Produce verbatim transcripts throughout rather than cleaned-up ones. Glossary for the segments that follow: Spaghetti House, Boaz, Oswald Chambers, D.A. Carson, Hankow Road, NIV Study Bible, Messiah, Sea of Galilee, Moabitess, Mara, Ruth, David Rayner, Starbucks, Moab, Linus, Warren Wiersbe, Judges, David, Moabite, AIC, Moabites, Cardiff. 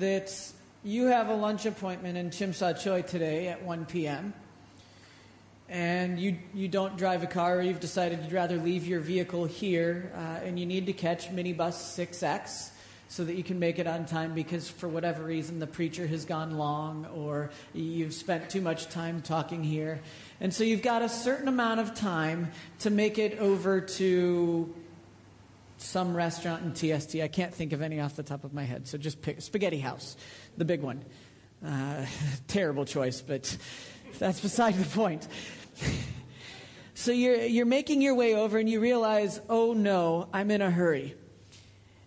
that you have a lunch appointment in Tsim Sha Tsui today at one p.m., and you you don't drive a car, or you've decided you'd rather leave your vehicle here, uh, and you need to catch minibus six X so that you can make it on time because for whatever reason the preacher has gone long or you've spent too much time talking here. And so you've got a certain amount of time to make it over to some restaurant in T S T. I can't think of any off the top of my head, so just pick Spaghetti House, the big one. Uh, terrible choice, but that's beside the point. So you're you're making your way over and you realize, oh no, I'm in a hurry.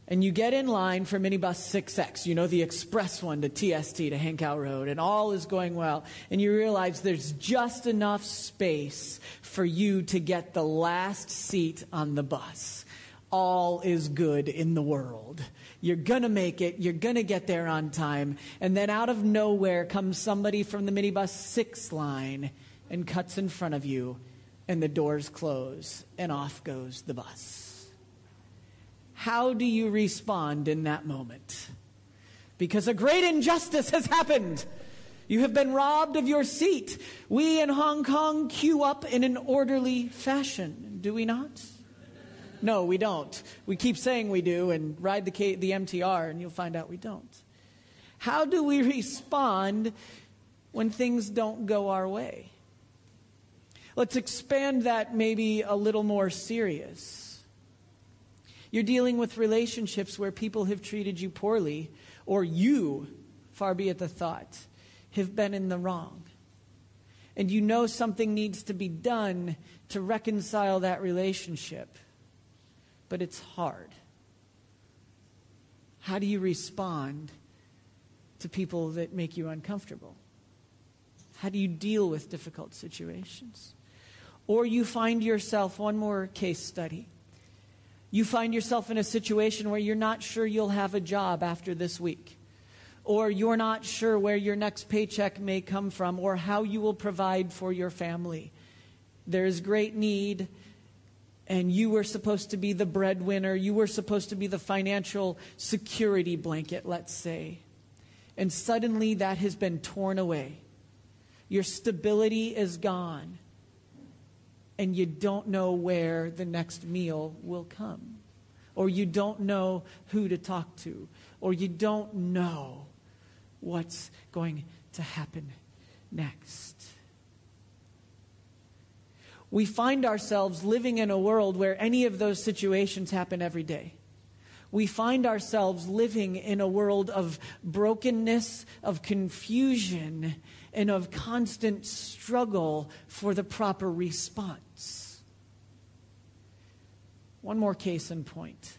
And you get in line for minibus six X, you know, the express one to T S T, to Hankow Road, and all is going well. And you realize there's just enough space for you to get the last seat on the bus. All is good in the world. You're going to make it. You're going to get there on time. And then out of nowhere comes somebody from the minibus six line and cuts in front of you, and the doors close, and off goes the bus. How do you respond in that moment? Because a great injustice has happened. You have been robbed of your seat. We in Hong Kong queue up in an orderly fashion, do we not? No, we don't. We keep saying we do and ride the, K- the M T R and you'll find out we don't. How do we respond when things don't go our way? Let's expand that maybe a little more serious. You're dealing with relationships where people have treated you poorly, or you, far be it the thought, have been in the wrong. And you know something needs to be done to reconcile that relationship, but it's hard. How do you respond to people that make you uncomfortable? How do you deal with difficult situations? Or you find yourself, one more case study, you find yourself in a situation where you're not sure you'll have a job after this week, or you're not sure where your next paycheck may come from, or how you will provide for your family. There is great need, and you were supposed to be the breadwinner. You were supposed to be the financial security blanket, let's say. And suddenly that has been torn away. Your stability is gone. And you don't know where the next meal will come. Or you don't know who to talk to. Or you don't know what's going to happen next. We find ourselves living in a world where any of those situations happen every day. We find ourselves living in a world of brokenness, of confusion, and of constant struggle for the proper response. One more case in point.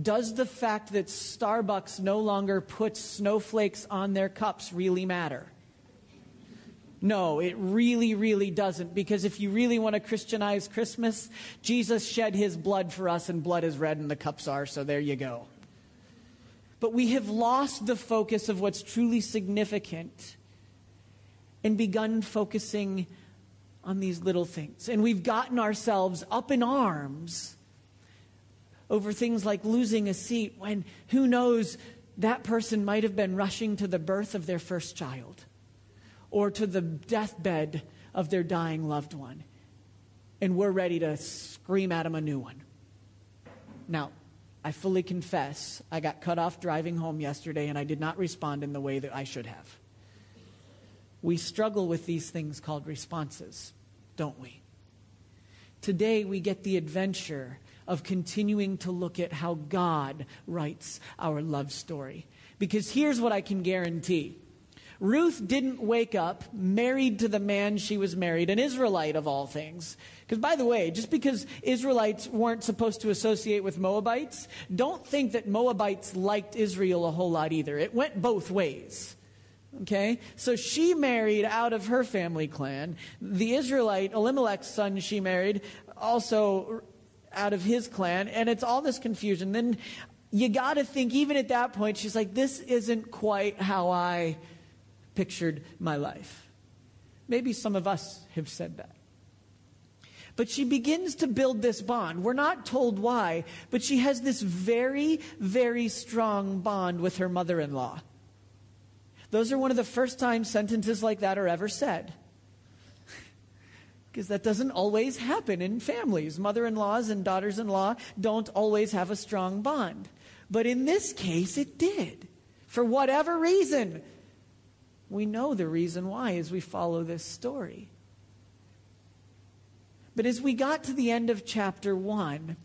Does the fact that Starbucks no longer puts snowflakes on their cups really matter? No, it really, really doesn't. Because if you really want to Christianize Christmas, Jesus shed his blood for us, and blood is red and the cups are, so there you go. But we have lost the focus of what's truly significant and begun focusing on these little things. And we've gotten ourselves up in arms over things like losing a seat when, who knows, that person might have been rushing to the birth of their first child or to the deathbed of their dying loved one. And we're ready to scream at them a new one. Now, I fully confess, I got cut off driving home yesterday and I did not respond in the way that I should have. We struggle with these things called responses, don't we? Today we get the adventure of continuing to look at how God writes our love story. Because here's what I can guarantee. Ruth didn't wake up married to the man she was married, an Israelite of all things. Because, by the way, just because Israelites weren't supposed to associate with Moabites, don't think that Moabites liked Israel a whole lot either. It went both ways. Okay, so she married out of her family clan. The Israelite, Elimelech's son, she married also out of his clan. And it's all this confusion. Then you got to think, even at that point, she's like, this isn't quite how I pictured my life. Maybe some of us have said that. But she begins to build this bond. We're not told why, but she has this very, very strong bond with her mother-in-law. Those are one of the first times sentences like that are ever said. Because that doesn't always happen in families. Mother-in-laws and daughters-in-law don't always have a strong bond. But in this case, it did. For whatever reason. We know the reason why as we follow this story. But as we got to the end of chapter one,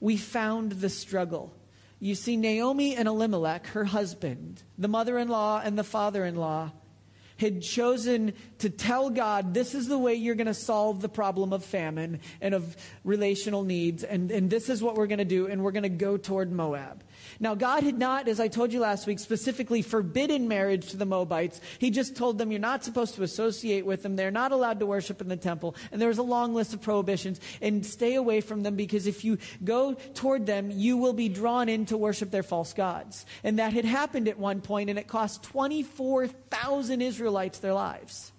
we found the struggle. You see, Naomi and Elimelech, her husband, the mother-in-law and the father-in-law, had chosen to tell God, this is the way you're going to solve the problem of famine and of relational needs, and, and this is what we're going to do, and we're going to go toward Moab. Now, God had not, as I told you last week, specifically forbidden marriage to the Moabites. He just told them, you're not supposed to associate with them. They're not allowed to worship in the temple. And there was a long list of prohibitions. And stay away from them, because if you go toward them, you will be drawn in to worship their false gods. And that had happened at one point, and it cost twenty-four thousand Israelites their lives.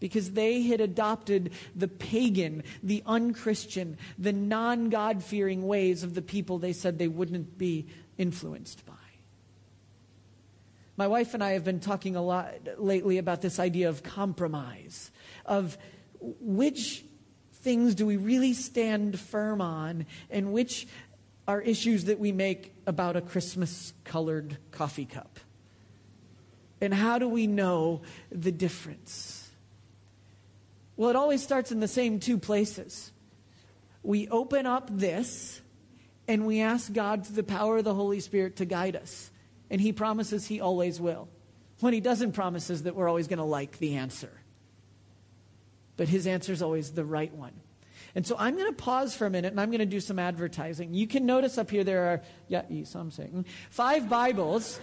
Because they had adopted the pagan, the unchristian, the non-God-fearing ways of the people they said they wouldn't be influenced by. My wife and I have been talking a lot lately about this idea of compromise, of which things do we really stand firm on, and which are issues that we make about a Christmas-colored coffee cup. And how do we know the difference? Well, it always starts in the same two places. We open up this, and we ask God through the power of the Holy Spirit to guide us. And He promises He always will. When He doesn't, promises that we're always going to like the answer. But His answer is always the right one. And so I'm going to pause for a minute, and I'm going to do some advertising. You can notice up here there are, yeah, so I'm saying, five Bibles.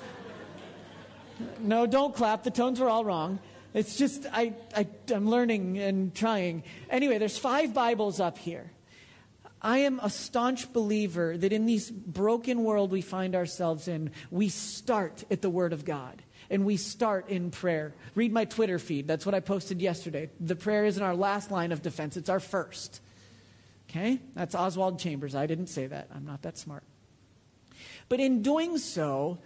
No, don't clap. The tones were all wrong. It's just, I, I, I'm learning and trying. Anyway, there's five Bibles up here. I am a staunch believer that in this broken world we find ourselves in, we start at the Word of God. And we start in prayer. Read my Twitter feed. That's what I posted yesterday. The prayer isn't our last line of defense. It's our first. Okay? That's Oswald Chambers. I didn't say that. I'm not that smart. But in doing so,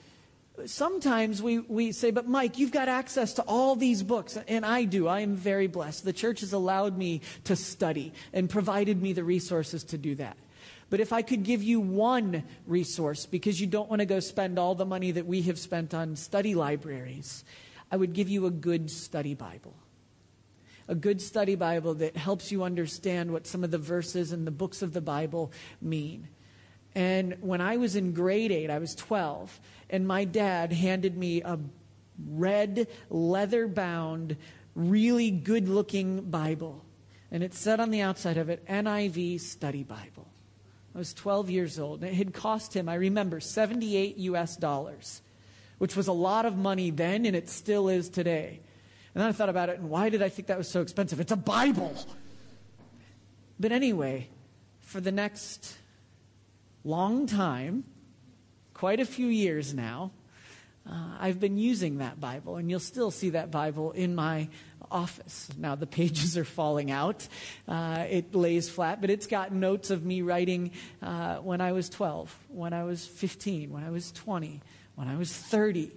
sometimes we, we say, but Mike, you've got access to all these books. And I do. I am very blessed. The church has allowed me to study and provided me the resources to do that. But if I could give you one resource, because you don't want to go spend all the money that we have spent on study libraries, I would give you a good study Bible. A good study Bible that helps you understand what some of the verses in the books of the Bible mean. And when I was in grade eight, I was twelve, and my dad handed me a red, leather-bound, really good-looking Bible. And it said on the outside of it, N I V Study Bible. I was twelve years old, and it had cost him, I remember, seventy-eight U S dollars, which was a lot of money then, and it still is today. And then I thought about it, and why did I think that was so expensive? It's a Bible! But anyway, for the next long time, quite a few years now, uh, I've been using that Bible, and you'll still see that Bible in my office. Now the pages are falling out. Uh, it lays flat, but it's got notes of me writing uh, when I was twelve, when I was fifteen, when I was twenty, when I was thirty,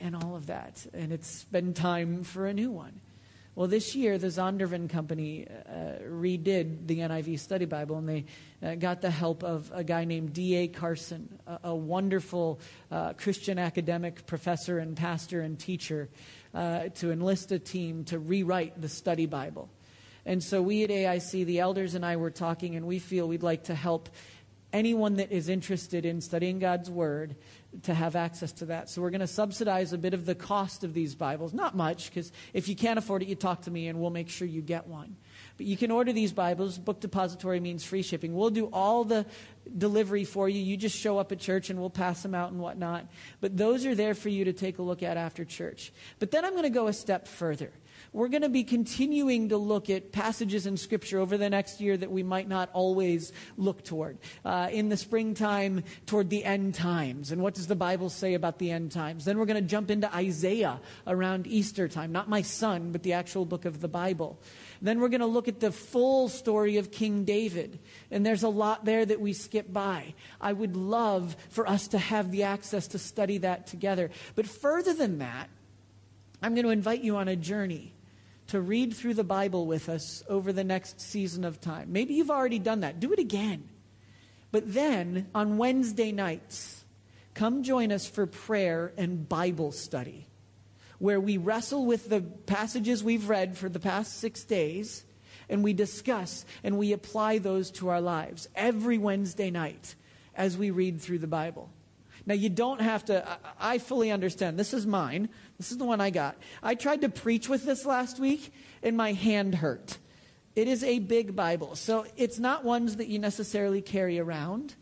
and all of that. And it's been time for a new one. Well, this year, the Zondervan company uh, redid the N I V Study Bible, and they uh, got the help of a guy named D A Carson, a, a wonderful uh, Christian academic professor and pastor and teacher, uh, to enlist a team to rewrite the Study Bible. And so we at A I C, the elders and I, were talking, and we feel we'd like to help anyone that is interested in studying God's Word to have access to that. So we're going to subsidize a bit of the cost of these Bibles. Not much, because if you can't afford it, you talk to me and we'll make sure you get one. But you can order these Bibles. Book Depository means free shipping. We'll do all the delivery for you. You just show up at church and we'll pass them out and whatnot. But those are there for you to take a look at after church. But then I'm going to go a step further. We're going to be continuing to look at passages in Scripture over the next year that we might not always look toward. Uh, in the springtime, toward the end times. And what does the Bible say about the end times? Then we're going to jump into Isaiah around Easter time. Not my son, but the actual book of the Bible. Then we're going to look at the full story of King David. And there's a lot there that we skip by. I would love for us to have the access to study that together. But further than that, I'm going to invite you on a journey to read through the Bible with us over the next season of time. Maybe you've already done that. Do it again. But then on Wednesday nights, come join us for prayer and Bible study, where we wrestle with the passages we've read for the past six days, and we discuss and we apply those to our lives every Wednesday night as we read through the Bible. Now, you don't have to, I fully understand. This is mine. This is the one I got. I tried to preach with this last week, and my hand hurt. It is a big Bible, so it's not ones that you necessarily carry around,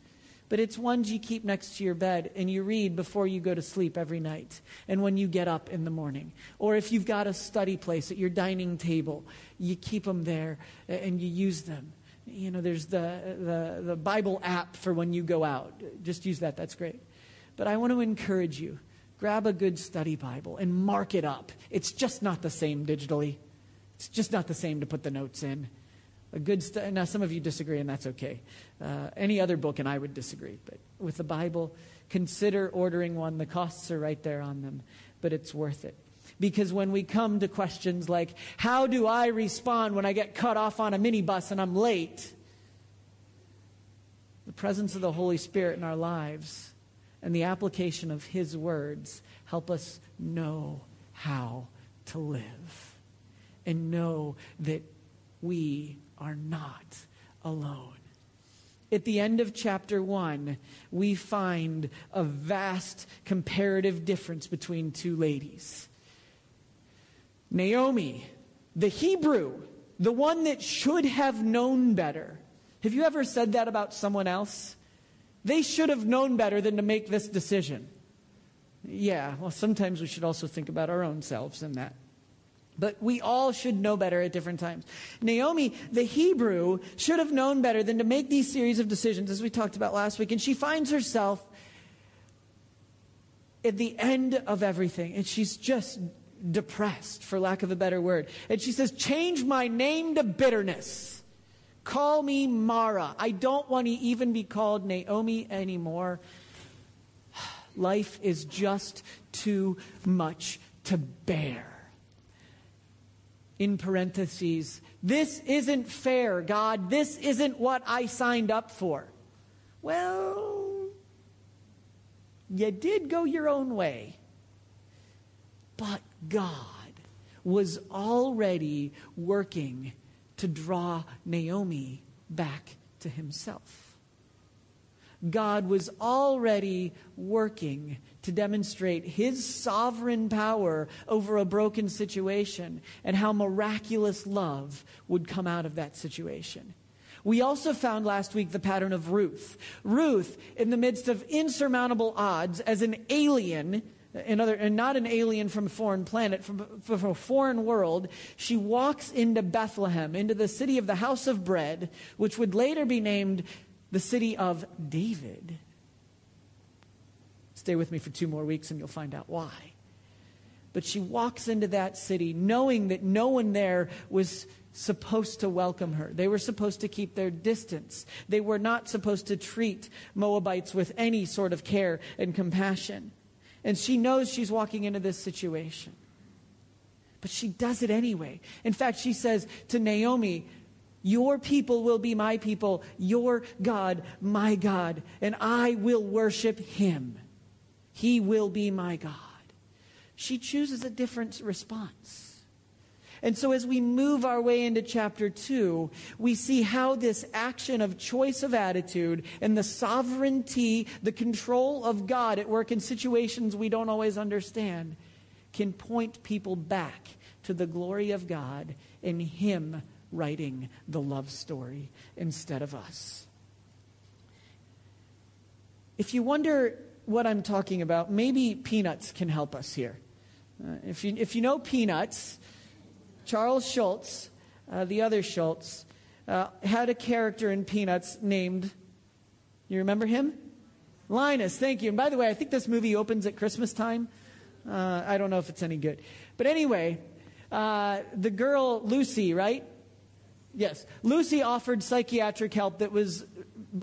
but it's ones you keep next to your bed and you read before you go to sleep every night and when you get up in the morning. Or if you've got a study place at your dining table, you keep them there and you use them. You know, there's the, the, the Bible app for when you go out. Just use that. That's great. But I want to encourage you, grab a good study Bible and mark it up. It's just not the same digitally. It's just not the same to put the notes in. A good stu- now, some of you disagree, and that's okay. Uh, any other book, and I would disagree. But with the Bible, consider ordering one. The costs are right there on them, but it's worth it. Because when we come to questions like, how do I respond when I get cut off on a minibus and I'm late? The presence of the Holy Spirit in our lives and the application of His words help us know how to live. And know that we are not alone. At the end of chapter one, we find a vast comparative difference between two ladies. Naomi, the Hebrew, the one that should have known better. Have you ever said that about someone else? They should have known better than to make this decision. Yeah, well, sometimes we should also think about our own selves in that. But we all should know better at different times. Naomi, the Hebrew, should have known better than to make these series of decisions, as we talked about last week. And she finds herself at the end of everything. And she's just depressed, for lack of a better word. And she says, change my name to bitterness. Call me Mara. I don't want to even be called Naomi anymore. Life is just too much to bear. In parentheses, this isn't fair, God. This isn't what I signed up for. Well, you did go your own way. But God was already working to draw Naomi back to Himself. God was already working to demonstrate His sovereign power over a broken situation and how miraculous love would come out of that situation. We also found last week the pattern of Ruth. Ruth, in the midst of insurmountable odds, as an alien, another, and not an alien from a foreign planet, from, from a foreign world, she walks into Bethlehem, into the city of the house of bread, which would later be named the city of David. Stay with me for two more weeks and you'll find out why. But she walks into that city knowing that no one there was supposed to welcome her. They were supposed to keep their distance. They were not supposed to treat Moabites with any sort of care and compassion. And she knows she's walking into this situation. But she does it anyway. In fact, she says to Naomi, your people will be my people, your God, my God, and I will worship Him. He will be my God. She chooses a different response. And so as we move our way into chapter two, we see how this action of choice of attitude and the sovereignty, the control of God at work in situations we don't always understand, can point people back to the glory of God and Him writing the love story instead of us. If you wonder what I'm talking about, maybe Peanuts can help us here. Uh, if you if you know Peanuts, Charles Schulz, uh, the other Schulz, uh, had a character in Peanuts named, you remember him? Linus, thank you. And by the way, I think this movie opens at Christmas time. Uh, I don't know if it's any good. But anyway, uh, the girl Lucy, right? Yes. Lucy offered psychiatric help that was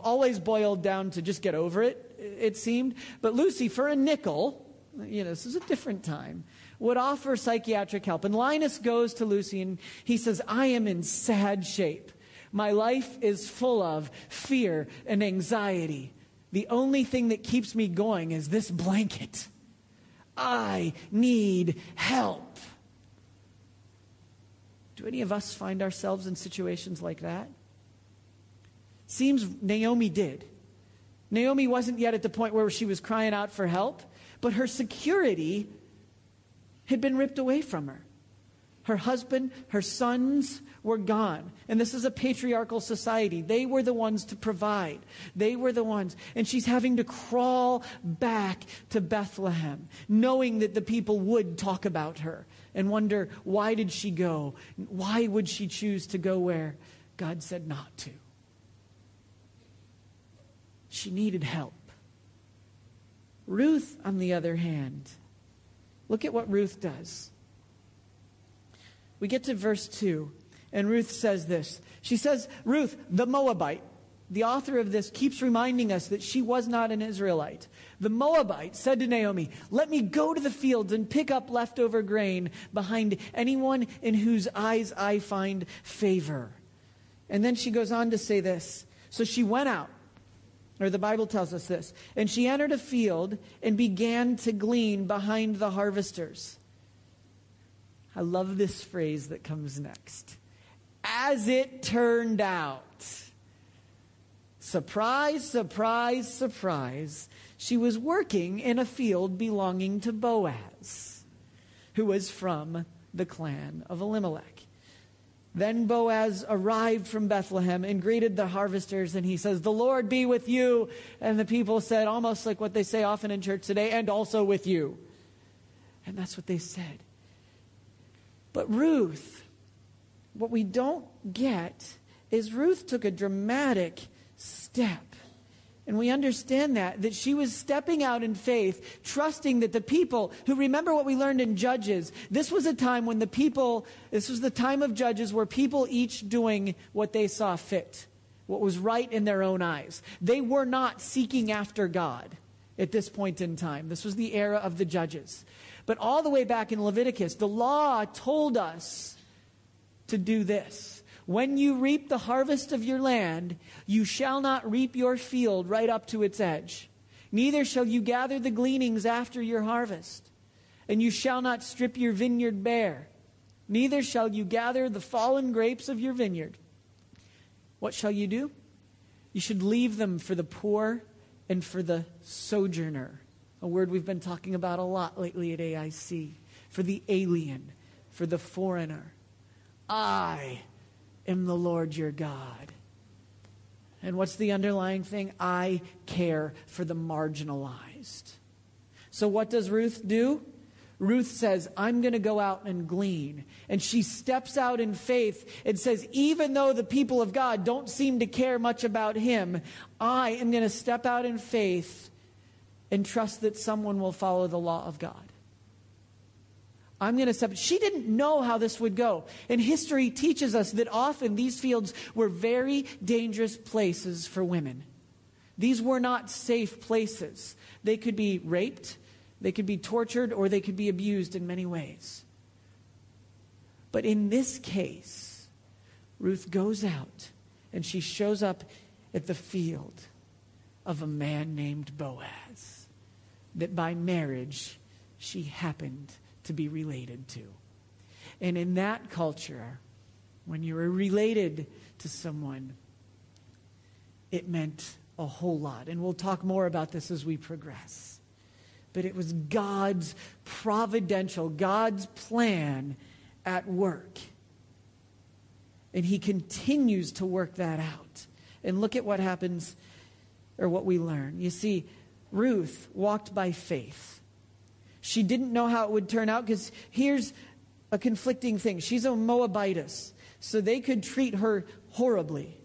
always boiled down to just get over it, it seemed. But Lucy, for a nickel, you know, this is a different time, would offer psychiatric help. And Linus goes to Lucy and he says, I am in sad shape. My life is full of fear and anxiety. The only thing that keeps me going is this blanket. I need help. Do any of us find ourselves in situations like that? Seems Naomi did. Naomi wasn't yet at the point where she was crying out for help, but her security had been ripped away from her. Her husband, her sons were gone. And this is a patriarchal society. They were the ones to provide. They were the ones. And she's having to crawl back to Bethlehem, knowing that the people would talk about her and wonder, why did she go? Why would she choose to go where God said not to? She needed help. Ruth, on the other hand, look at what Ruth does. We get to verse two, and Ruth says this. She says, Ruth, the Moabite, the author of this, keeps reminding us that she was not an Israelite. The Moabite said to Naomi, let me go to the fields and pick up leftover grain behind anyone in whose eyes I find favor. And then she goes on to say this. So she went out, or the Bible tells us this, and she entered a field and began to glean behind the harvesters. I love this phrase that comes next. As it turned out, surprise, surprise, surprise, she was working in a field belonging to Boaz, who was from the clan of Elimelech. Then Boaz arrived from Bethlehem and greeted the harvesters, and he says, the Lord be with you. And the people said, almost like what they say often in church today, and also with you. And that's what they said. But Ruth, what we don't get is Ruth took a dramatic step. And we understand that, that she was stepping out in faith, trusting that the people who remember what we learned in Judges. This was a time when the people, this was the time of Judges where people each doing what they saw fit, what was right in their own eyes. They were not seeking after God at this point in time. This was the era of the Judges. But all the way back in Leviticus, the law told us to do this. When you reap the harvest of your land, you shall not reap your field right up to its edge. Neither shall you gather the gleanings after your harvest. And you shall not strip your vineyard bare. Neither shall you gather the fallen grapes of your vineyard. What shall you do? You should leave them for the poor and for the sojourner. A word we've been talking about a lot lately at A I C. For the alien, for the foreigner. I... am the Lord your God. And what's the underlying thing? I care for the marginalized. So what does Ruth do? Ruth says, I'm going to go out and glean. And she steps out in faith and says, even though the people of God don't seem to care much about him, I am going to step out in faith and trust that someone will follow the law of God. I'm going to step. She didn't know how this would go. And history teaches us that often these fields were very dangerous places for women. These were not safe places. They could be raped, they could be tortured, or they could be abused in many ways. But in this case, Ruth goes out and she shows up at the field of a man named Boaz, that by marriage she happened to be related to. And in that culture, when you were related to someone, it meant a whole lot. And we'll talk more about this as we progress. But it was God's providential, God's plan at work. And he continues to work that out. And look at what happens, or what we learn. You see, Ruth walked by faith. She didn't know how it would turn out, because here's a conflicting thing. She's a Moabitess, so they could treat her horribly.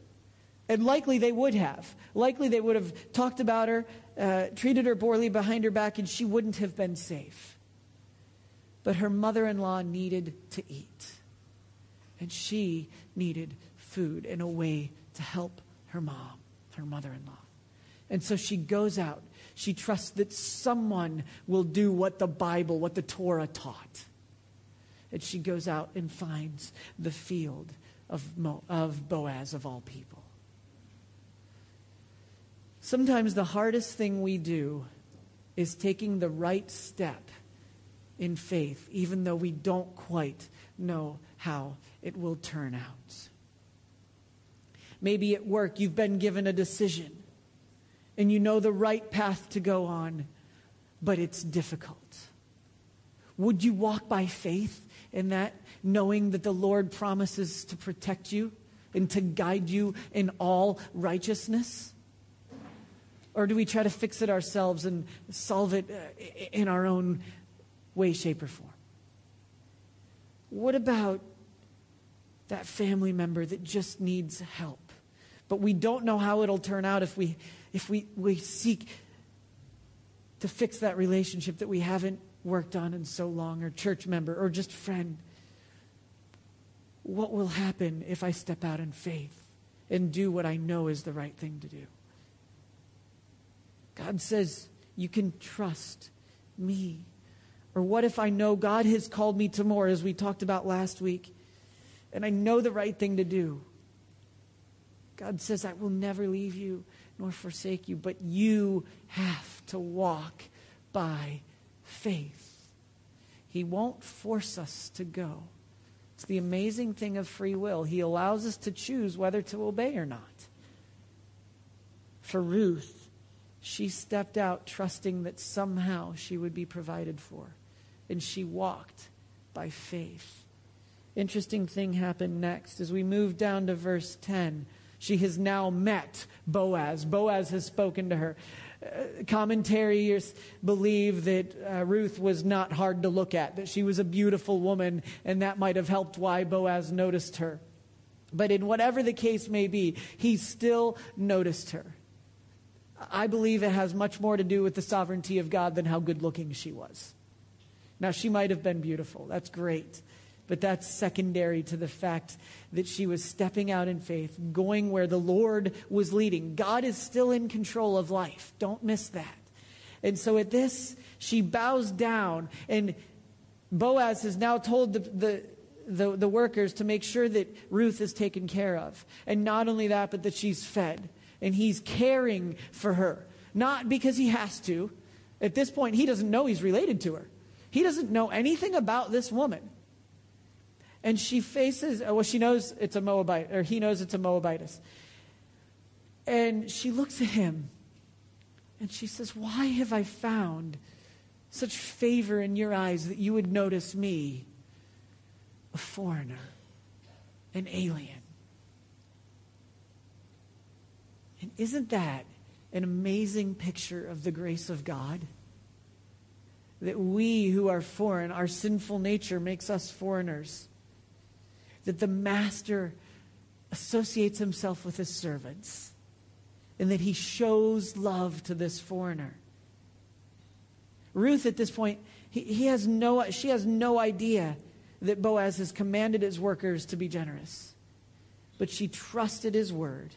And likely they would have. Likely they would have talked about her, uh, treated her poorly behind her back, and she wouldn't have been safe. But her mother-in-law needed to eat. And she needed food and a way to help her mom, her mother-in-law. And so she goes out. She trusts that someone will do what the Bible, what the Torah taught. And she goes out and finds the field of, Mo, of Boaz, of all people. Sometimes the hardest thing we do is taking the right step in faith, even though we don't quite know how it will turn out. Maybe at work you've been given a decision and you know the right path to go on, but it's difficult. Would you walk by faith in that, knowing that the Lord promises to protect you and to guide you in all righteousness? Or do we try to fix it ourselves and solve it in our own way, shape, or form? What about that family member that just needs help, but we don't know how it'll turn out if we if we, we seek to fix that relationship that we haven't worked on in so long, or church member, or just friend? What will happen if I step out in faith and do what I know is the right thing to do? God says, you can trust me. Or what if I know God has called me to more, as we talked about last week, and I know the right thing to do? God says, I will never leave you nor forsake you, but you have to walk by faith. He won't force us to go. It's the amazing thing of free will. He allows us to choose whether to obey or not. For Ruth, she stepped out trusting that somehow she would be provided for. And she walked by faith. Interesting thing happened next. As we move down to verse ten, she has now met Boaz. Boaz has spoken to her. Uh, commentators believe that uh, Ruth was not hard to look at, that she was a beautiful woman, and that might have helped why Boaz noticed her. But in whatever the case may be, he still noticed her. I believe it has much more to do with the sovereignty of God than how good-looking she was. Now, she might have been beautiful. That's great. But that's secondary to the fact that she was stepping out in faith, going where the Lord was leading. God is still in control of life. Don't miss that. And so at this, she bows down, and Boaz has now told the... the The, the workers to make sure that Ruth is taken care of. And not only that, but that she's fed. And he's caring for her. Not because he has to. At this point, he doesn't know he's related to her. He doesn't know anything about this woman. And she faces, well, she knows it's a Moabite, or he knows it's a Moabitess. And she looks at him and she says, why have I found such favor in your eyes that you would notice me, a foreigner, an alien? And isn't that an amazing picture of the grace of God? That we who are foreign, our sinful nature makes us foreigners. That the master associates himself with his servants. And that he shows love to this foreigner. Ruth, at this point, he, he has no, she has no idea that Boaz has commanded his workers to be generous. But she trusted his word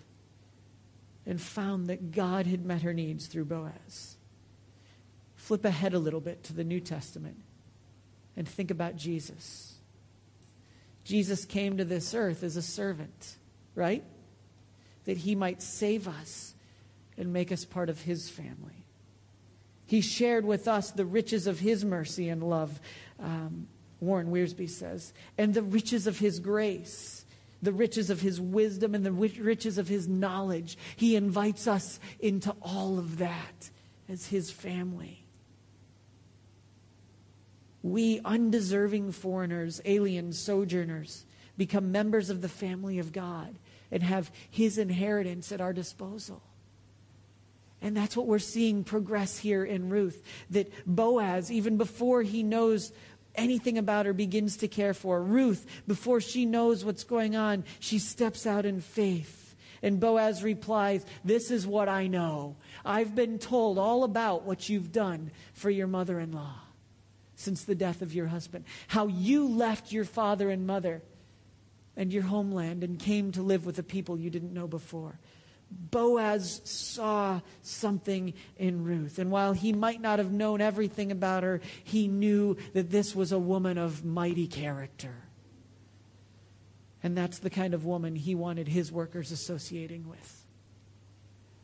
and found that God had met her needs through Boaz. Flip ahead a little bit to the New Testament and think about Jesus. Jesus came to this earth as a servant, right? That he might save us and make us part of his family. He shared with us the riches of his mercy and love, um, Warren Wiersbe says, and the riches of his grace, the riches of his wisdom, and the riches of his knowledge. He invites us into all of that as his family. We, undeserving foreigners, alien sojourners, become members of the family of God and have his inheritance at our disposal. And that's what we're seeing progress here in Ruth, that Boaz, even before he knows anything about her, begins to care for. Ruth, before she knows what's going on, she steps out in faith. And Boaz replies, this is what I know. I've been told all about what you've done for your mother-in-law since the death of your husband, how you left your father and mother and your homeland and came to live with a people you didn't know before. Boaz saw something in Ruth. And while he might not have known everything about her, he knew that this was a woman of mighty character. And that's the kind of woman he wanted his workers associating with.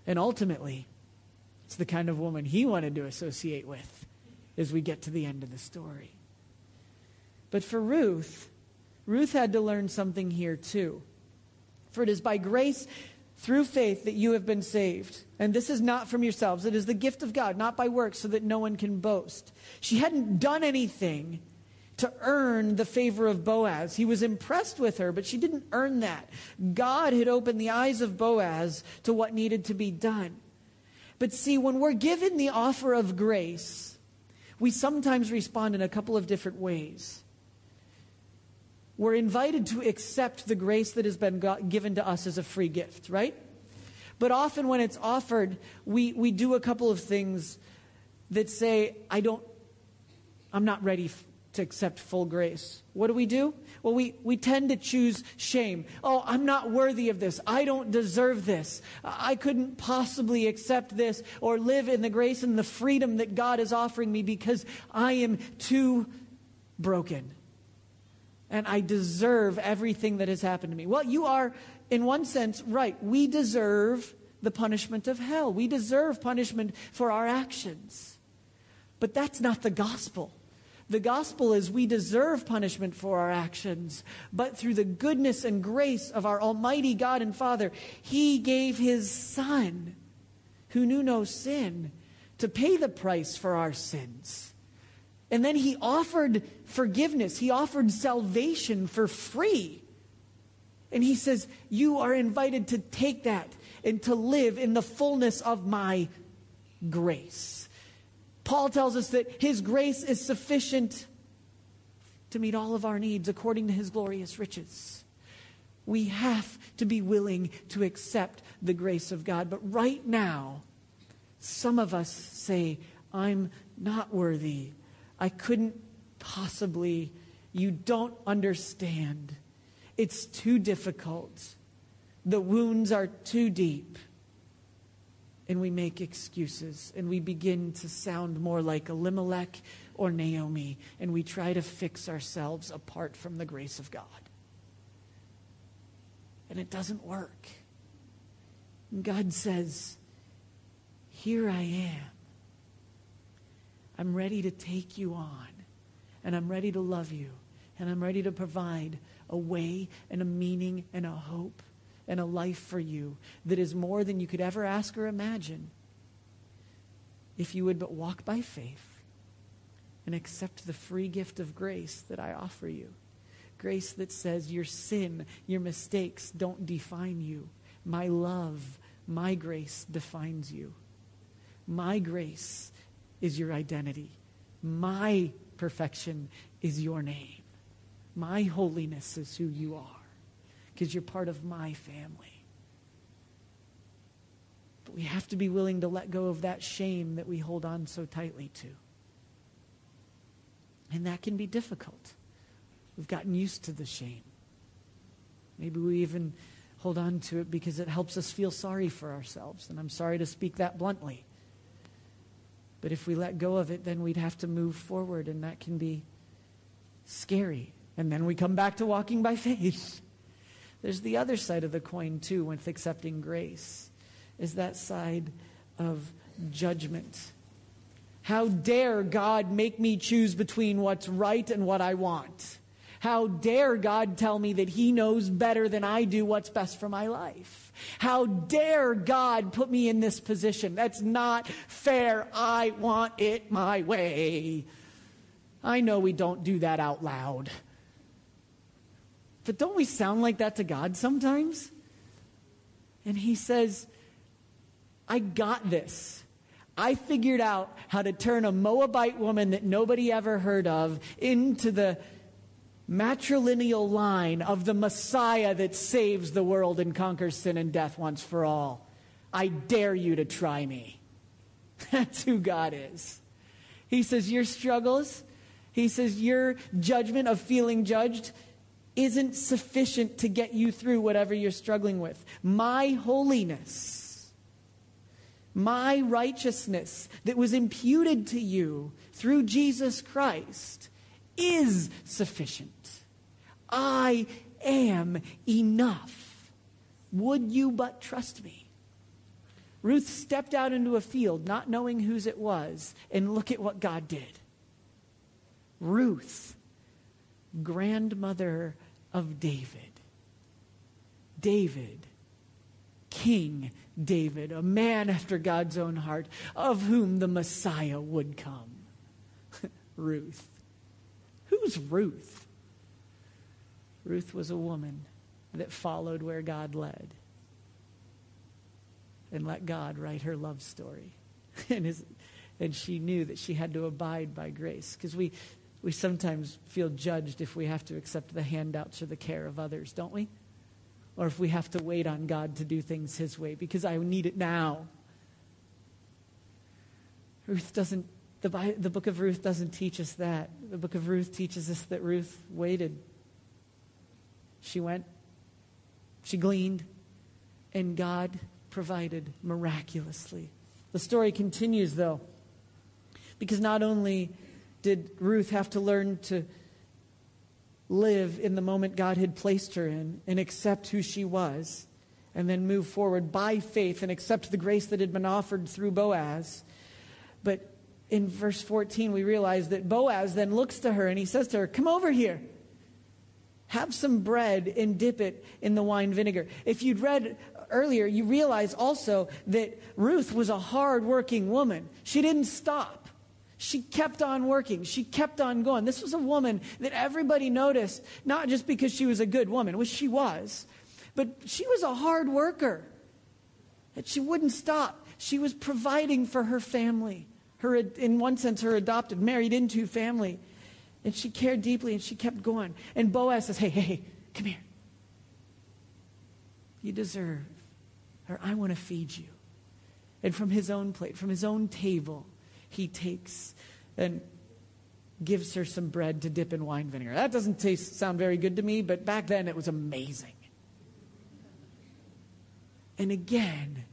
And ultimately, it's the kind of woman he wanted to associate with as we get to the end of the story. But for Ruth, Ruth had to learn something here too. For it is by grace through faith that you have been saved. And this is not from yourselves. It is the gift of God, not by works, so that no one can boast. She hadn't done anything to earn the favor of Boaz. He was impressed with her, but she didn't earn that. God had opened the eyes of Boaz to what needed to be done. But see, when we're given the offer of grace, we sometimes respond in a couple of different ways. We're invited to accept the grace that has been got, given to us as a free gift, right? But often when it's offered, we, we do a couple of things that say, I don't, I'm not ready f- to accept full grace. What do we do? Well, we, we tend to choose shame. Oh, I'm not worthy of this. I don't deserve this. I couldn't possibly accept this or live in the grace and the freedom that God is offering me because I am too broken. And I deserve everything that has happened to me. Well, you are, in one sense, right. We deserve the punishment of hell. We deserve punishment for our actions. But that's not the gospel. The gospel is we deserve punishment for our actions, but through the goodness and grace of our almighty God and Father, He gave His Son, who knew no sin, to pay the price for our sins. And then He offered forgiveness. He offered salvation for free. And He says, you are invited to take that and to live in the fullness of my grace. Paul tells us that His grace is sufficient to meet all of our needs according to His glorious riches. We have to be willing to accept the grace of God. But right now, some of us say, I'm not worthy. I couldn't possibly, you don't understand. It's too difficult. The wounds are too deep. And we make excuses and we begin to sound more like Elimelech or Naomi, and we try to fix ourselves apart from the grace of God. And it doesn't work. And God says, here I am. I'm ready to take you on, and I'm ready to love you, and I'm ready to provide a way and a meaning and a hope and a life for you that is more than you could ever ask or imagine if you would but walk by faith and accept the free gift of grace that I offer you. Grace that says your sin, your mistakes don't define you. My love, my grace defines you. My grace is your identity. My perfection is your name. My holiness is who you are, because you're part of my family. But we have to be willing to let go of that shame that we hold on so tightly to. And that can be difficult. We've gotten used to the shame. Maybe we even hold on to it because it helps us feel sorry for ourselves. And I'm sorry to speak that bluntly. But if we let go of it, then we'd have to move forward, and that can be scary. And then we come back to walking by faith. There's the other side of the coin, too, with accepting grace, is that side of judgment. How dare God make me choose between what's right and what I want? How dare God tell me that He knows better than I do what's best for my life? How dare God put me in this position? That's not fair. I want it my way. I know we don't do that out loud. But don't we sound like that to God sometimes? And He says, I got this. I figured out how to turn a Moabite woman that nobody ever heard of into the matrilineal line of the Messiah that saves the world and conquers sin and death once for all. I dare you to try me. That's who God is. He says your struggles, He says your judgment of feeling judged isn't sufficient to get you through whatever you're struggling with. My holiness, my righteousness that was imputed to you through Jesus Christ is sufficient. I am enough. Would you but trust me? Ruth stepped out into a field, not knowing whose it was, and look at what God did. Ruth, grandmother of David. David, King David, a man after God's own heart, of whom the Messiah would come. Ruth. Who's Ruth? Ruth was a woman that followed where God led and let God write her love story. and, his, and she knew that she had to abide by grace, because we... We sometimes feel judged if we have to accept the handouts or the care of others, don't we? Or if we have to wait on God to do things His way, because I need it now. Ruth doesn't, the, Bible, the book of Ruth doesn't teach us that. The book of Ruth teaches us that Ruth waited. She went, she gleaned, and God provided miraculously. The story continues, though, because not only did Ruth have to learn to live in the moment God had placed her in and accept who she was, and then move forward by faith and accept the grace that had been offered through Boaz. But in verse fourteen, we realize that Boaz then looks to her and he says to her, "Come over here. Have some bread and dip it in the wine vinegar." If you'd read earlier, you realize also that Ruth was a hard-working woman. She didn't stop. She kept on working. She kept on going. This was a woman that everybody noticed, not just because she was a good woman, which she was, but she was a hard worker. And she wouldn't stop. She was providing for her family, her, in one sense, her adopted, married into family. And she cared deeply, and she kept going. And Boaz says, hey, hey, hey, come here. You deserve, or I want to feed you. And from his own plate, from his own table, he takes and gives her some bread to dip in wine vinegar. That doesn't taste, sound very good to me, but back then it was amazing. And again,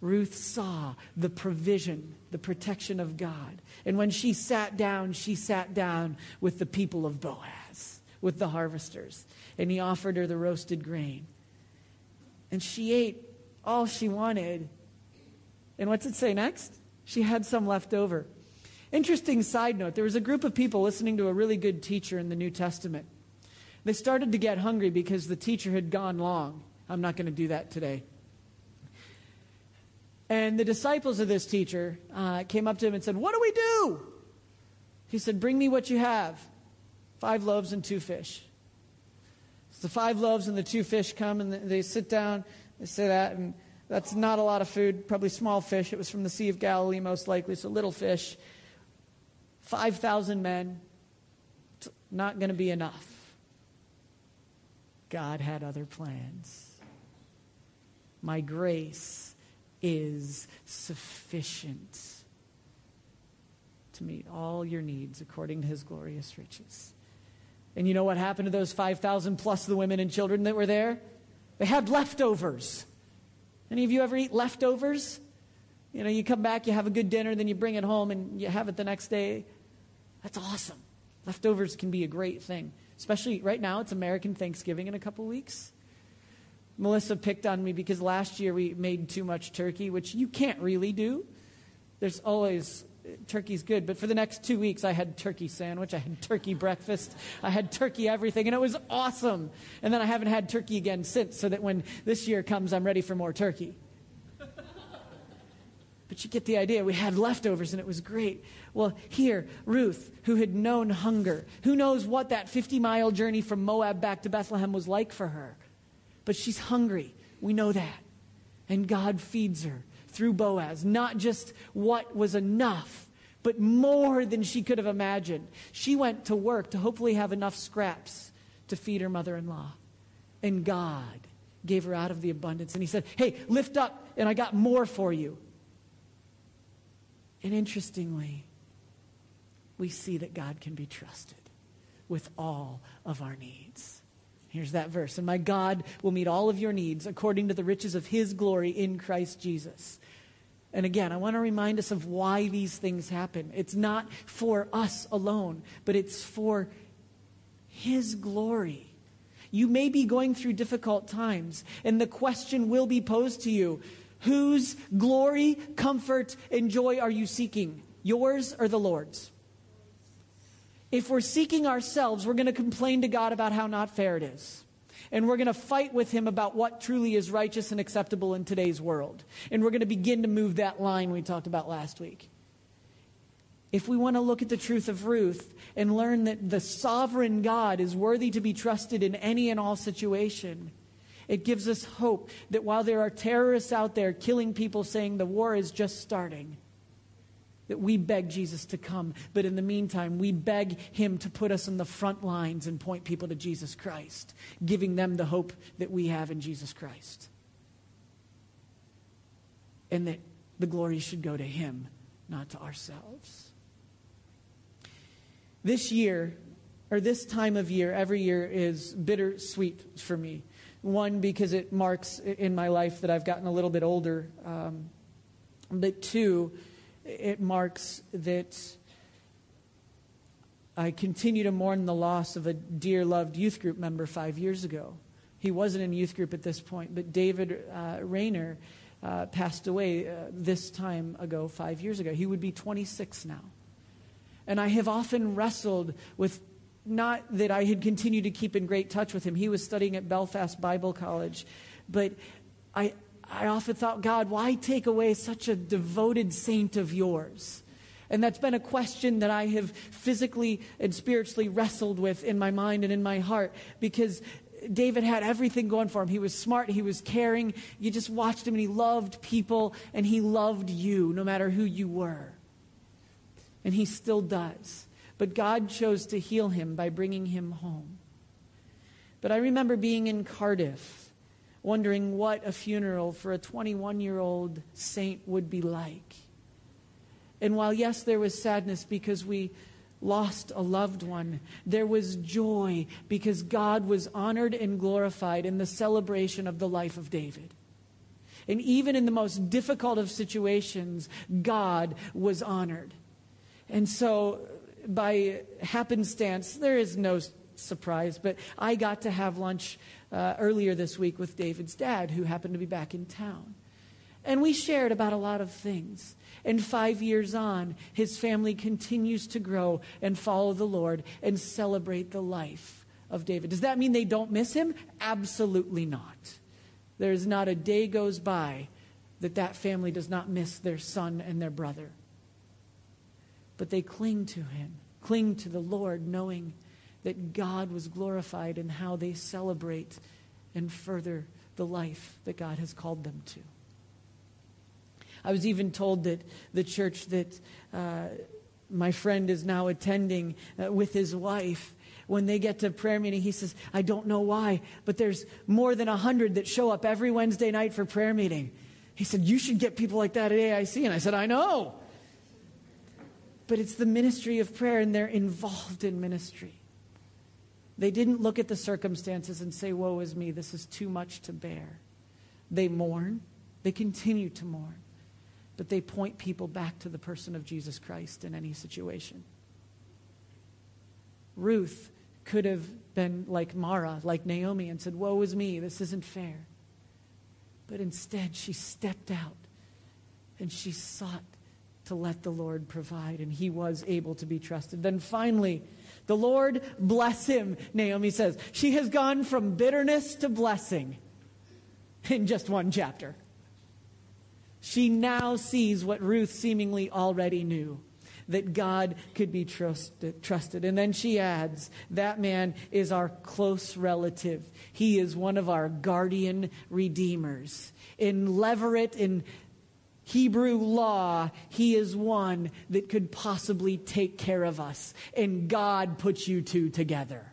Ruth saw the provision, the protection of God. And when she sat down, she sat down with the people of Boaz, with the harvesters. And he offered her the roasted grain. And she ate all she wanted. And what's it say next? She had some left over. Interesting side note, there was a group of people listening to a really good teacher in the New Testament. They started to get hungry because the teacher had gone long. I'm not going to do that today. And the disciples of this teacher uh, came up to him and said, "What do we do?" He said, "Bring me what you have. Five loaves and two fish." So the five loaves and the two fish come, and they sit down, they say that, and that's not a lot of food, probably small fish. It was from the Sea of Galilee, most likely, so little fish. five thousand men, it's not going to be enough. God had other plans. My grace is sufficient to meet all your needs according to His glorious riches. And you know what happened to those five thousand plus the women and children that were there? They had leftovers. Any of you ever eat leftovers? You know, you come back, you have a good dinner, then you bring it home and you have it the next day. That's awesome. Leftovers can be a great thing. Especially right now, it's American Thanksgiving in a couple weeks. Melissa picked on me because last year we made too much turkey, which you can't really do. There's always, turkey's good, but for the next two weeks I had turkey sandwich, I had turkey breakfast, I had turkey everything, and it was awesome. And then I haven't had turkey again since, so that when this year comes, I'm ready for more turkey. But you get the idea. We had leftovers, and it was great. Well, here, Ruth, who had known hunger, who knows what that fifty-mile journey from Moab back to Bethlehem was like for her. But she's hungry. We know that. And God feeds her through Boaz, not just what was enough, but more than she could have imagined. She went to work to hopefully have enough scraps to feed her mother-in-law. And God gave her out of the abundance. And He said, hey, lift up, and I got more for you. And interestingly, we see that God can be trusted with all of our needs. Here's that verse. And my God will meet all of your needs according to the riches of his glory in Christ Jesus. And again, I want to remind us of why these things happen. It's not for us alone, but it's for his glory. You may be going through difficult times, and the question will be posed to you, whose glory, comfort, and joy are you seeking? Yours or the Lord's? If we're seeking ourselves, we're going to complain to God about how not fair it is. And we're going to fight with him about what truly is righteous and acceptable in today's world. And we're going to begin to move that line we talked about last week. If we want to look at the truth of Ruth and learn that the sovereign God is worthy to be trusted in any and all situation, it gives us hope that while there are terrorists out there killing people saying the war is just starting, that we beg Jesus to come. But in the meantime, we beg him to put us in the front lines and point people to Jesus Christ, giving them the hope that we have in Jesus Christ. And that the glory should go to him, not to ourselves. This year, or this time of year, every year is bittersweet for me. One, because it marks in my life that I've gotten a little bit older. Um, but two, it marks that I continue to mourn the loss of a dear, loved youth group member five years ago. He wasn't in youth group at this point, but David uh, Rayner uh, passed away uh, this time ago, five years ago. He would be twenty-six now. And I have often wrestled with, not that I had continued to keep in great touch with him. He was studying at Belfast Bible College. But I I often thought, God, why take away such a devoted saint of yours? And that's been a question that I have physically and spiritually wrestled with in my mind and in my heart, because David had everything going for him. He was smart. He was caring. You just watched him and he loved people and he loved you no matter who you were. And he still does. But God chose to heal him by bringing him home. But I remember being in Cardiff, wondering what a funeral for a twenty-one-year-old saint would be like. And while, yes, there was sadness because we lost a loved one, there was joy because God was honored and glorified in the celebration of the life of David. And even in the most difficult of situations, God was honored. And so, by happenstance, there is no surprise, but I got to have lunch uh, earlier this week with David's dad, who happened to be back in town. And we shared about a lot of things. And five years on, his family continues to grow and follow the Lord and celebrate the life of David. Does that mean they don't miss him? Absolutely not. There is not a day goes by that that family does not miss their son and their brother. But they cling to him, cling to the Lord, knowing that God was glorified in how they celebrate and further the life that God has called them to. I was even told that the church that uh, my friend is now attending uh, with his wife, when they get to prayer meeting, he says, I don't know why, but there's more than a hundred that show up every Wednesday night for prayer meeting. He said, you should get people like that at A I C. And I said, I know. But it's the ministry of prayer, and they're involved in ministry. They didn't look at the circumstances and say, woe is me, this is too much to bear. They mourn. They continue to mourn. But they point people back to the person of Jesus Christ in any situation. Ruth could have been like Mara, like Naomi, and said, woe is me, this isn't fair. But instead, she stepped out and she sought to let the Lord provide, and he was able to be trusted. Then finally, the Lord bless him, Naomi says. She has gone from bitterness to blessing in just one chapter. She now sees what Ruth seemingly already knew, that God could be trusted, trusted. And then she adds, that man is our close relative. He is one of our guardian redeemers. In Leverett, in Hebrew law, he is one that could possibly take care of us. And God puts you two together.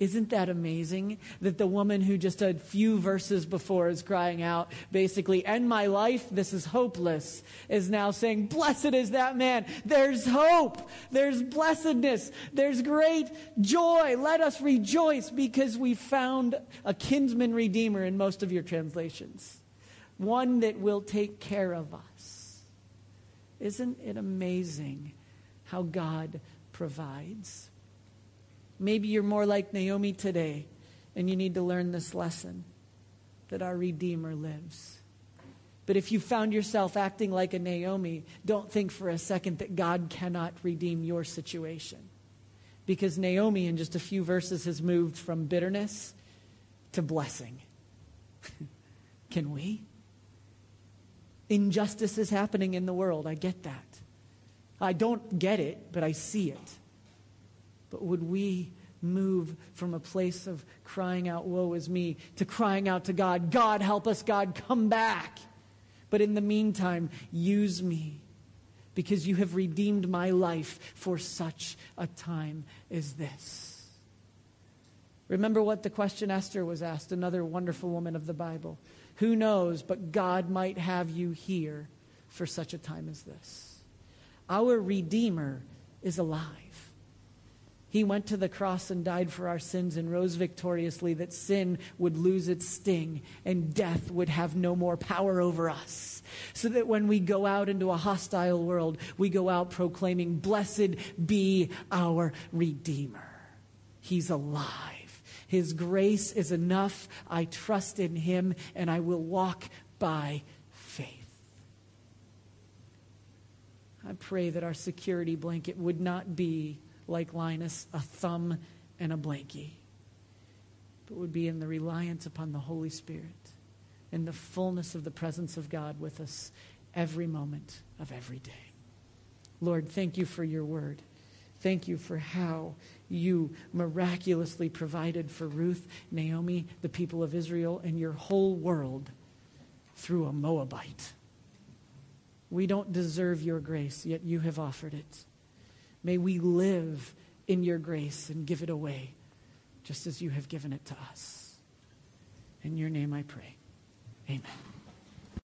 Isn't that amazing that the woman who just a few verses before is crying out, basically, end my life, this is hopeless, is now saying, blessed is that man. There's hope. There's blessedness. There's great joy. Let us rejoice because we found a kinsman redeemer in most of your translations. One that will take care of us. Isn't it amazing how God provides? Maybe you're more like Naomi today, and you need to learn this lesson, that our Redeemer lives. But if you found yourself acting like a Naomi, don't think for a second that God cannot redeem your situation. Because Naomi, in just a few verses, has moved from bitterness to blessing. Can we? Injustice is happening in the world. I get that. I don't get it, but I see it. But would we move from a place of crying out, woe is me, to crying out to God, God, help us, God, come back. But in the meantime, use me, because you have redeemed my life for such a time as this. Remember what the question Esther was asked, another wonderful woman of the Bible. Who knows, but God might have you here for such a time as this. Our Redeemer is alive. He went to the cross and died for our sins and rose victoriously that sin would lose its sting and death would have no more power over us. So that when we go out into a hostile world, we go out proclaiming, blessed be our Redeemer. He's alive. His grace is enough. I trust in him and I will walk by faith. I pray that our security blanket would not be like Linus, a thumb and a blankie, but would be in the reliance upon the Holy Spirit and the fullness of the presence of God with us every moment of every day. Lord, thank you for your word. Thank you for how you miraculously provided for Ruth, Naomi, the people of Israel, and your whole world through a Moabite. We don't deserve your grace, yet you have offered it. May we live in your grace and give it away just as you have given it to us. In your name I pray. Amen.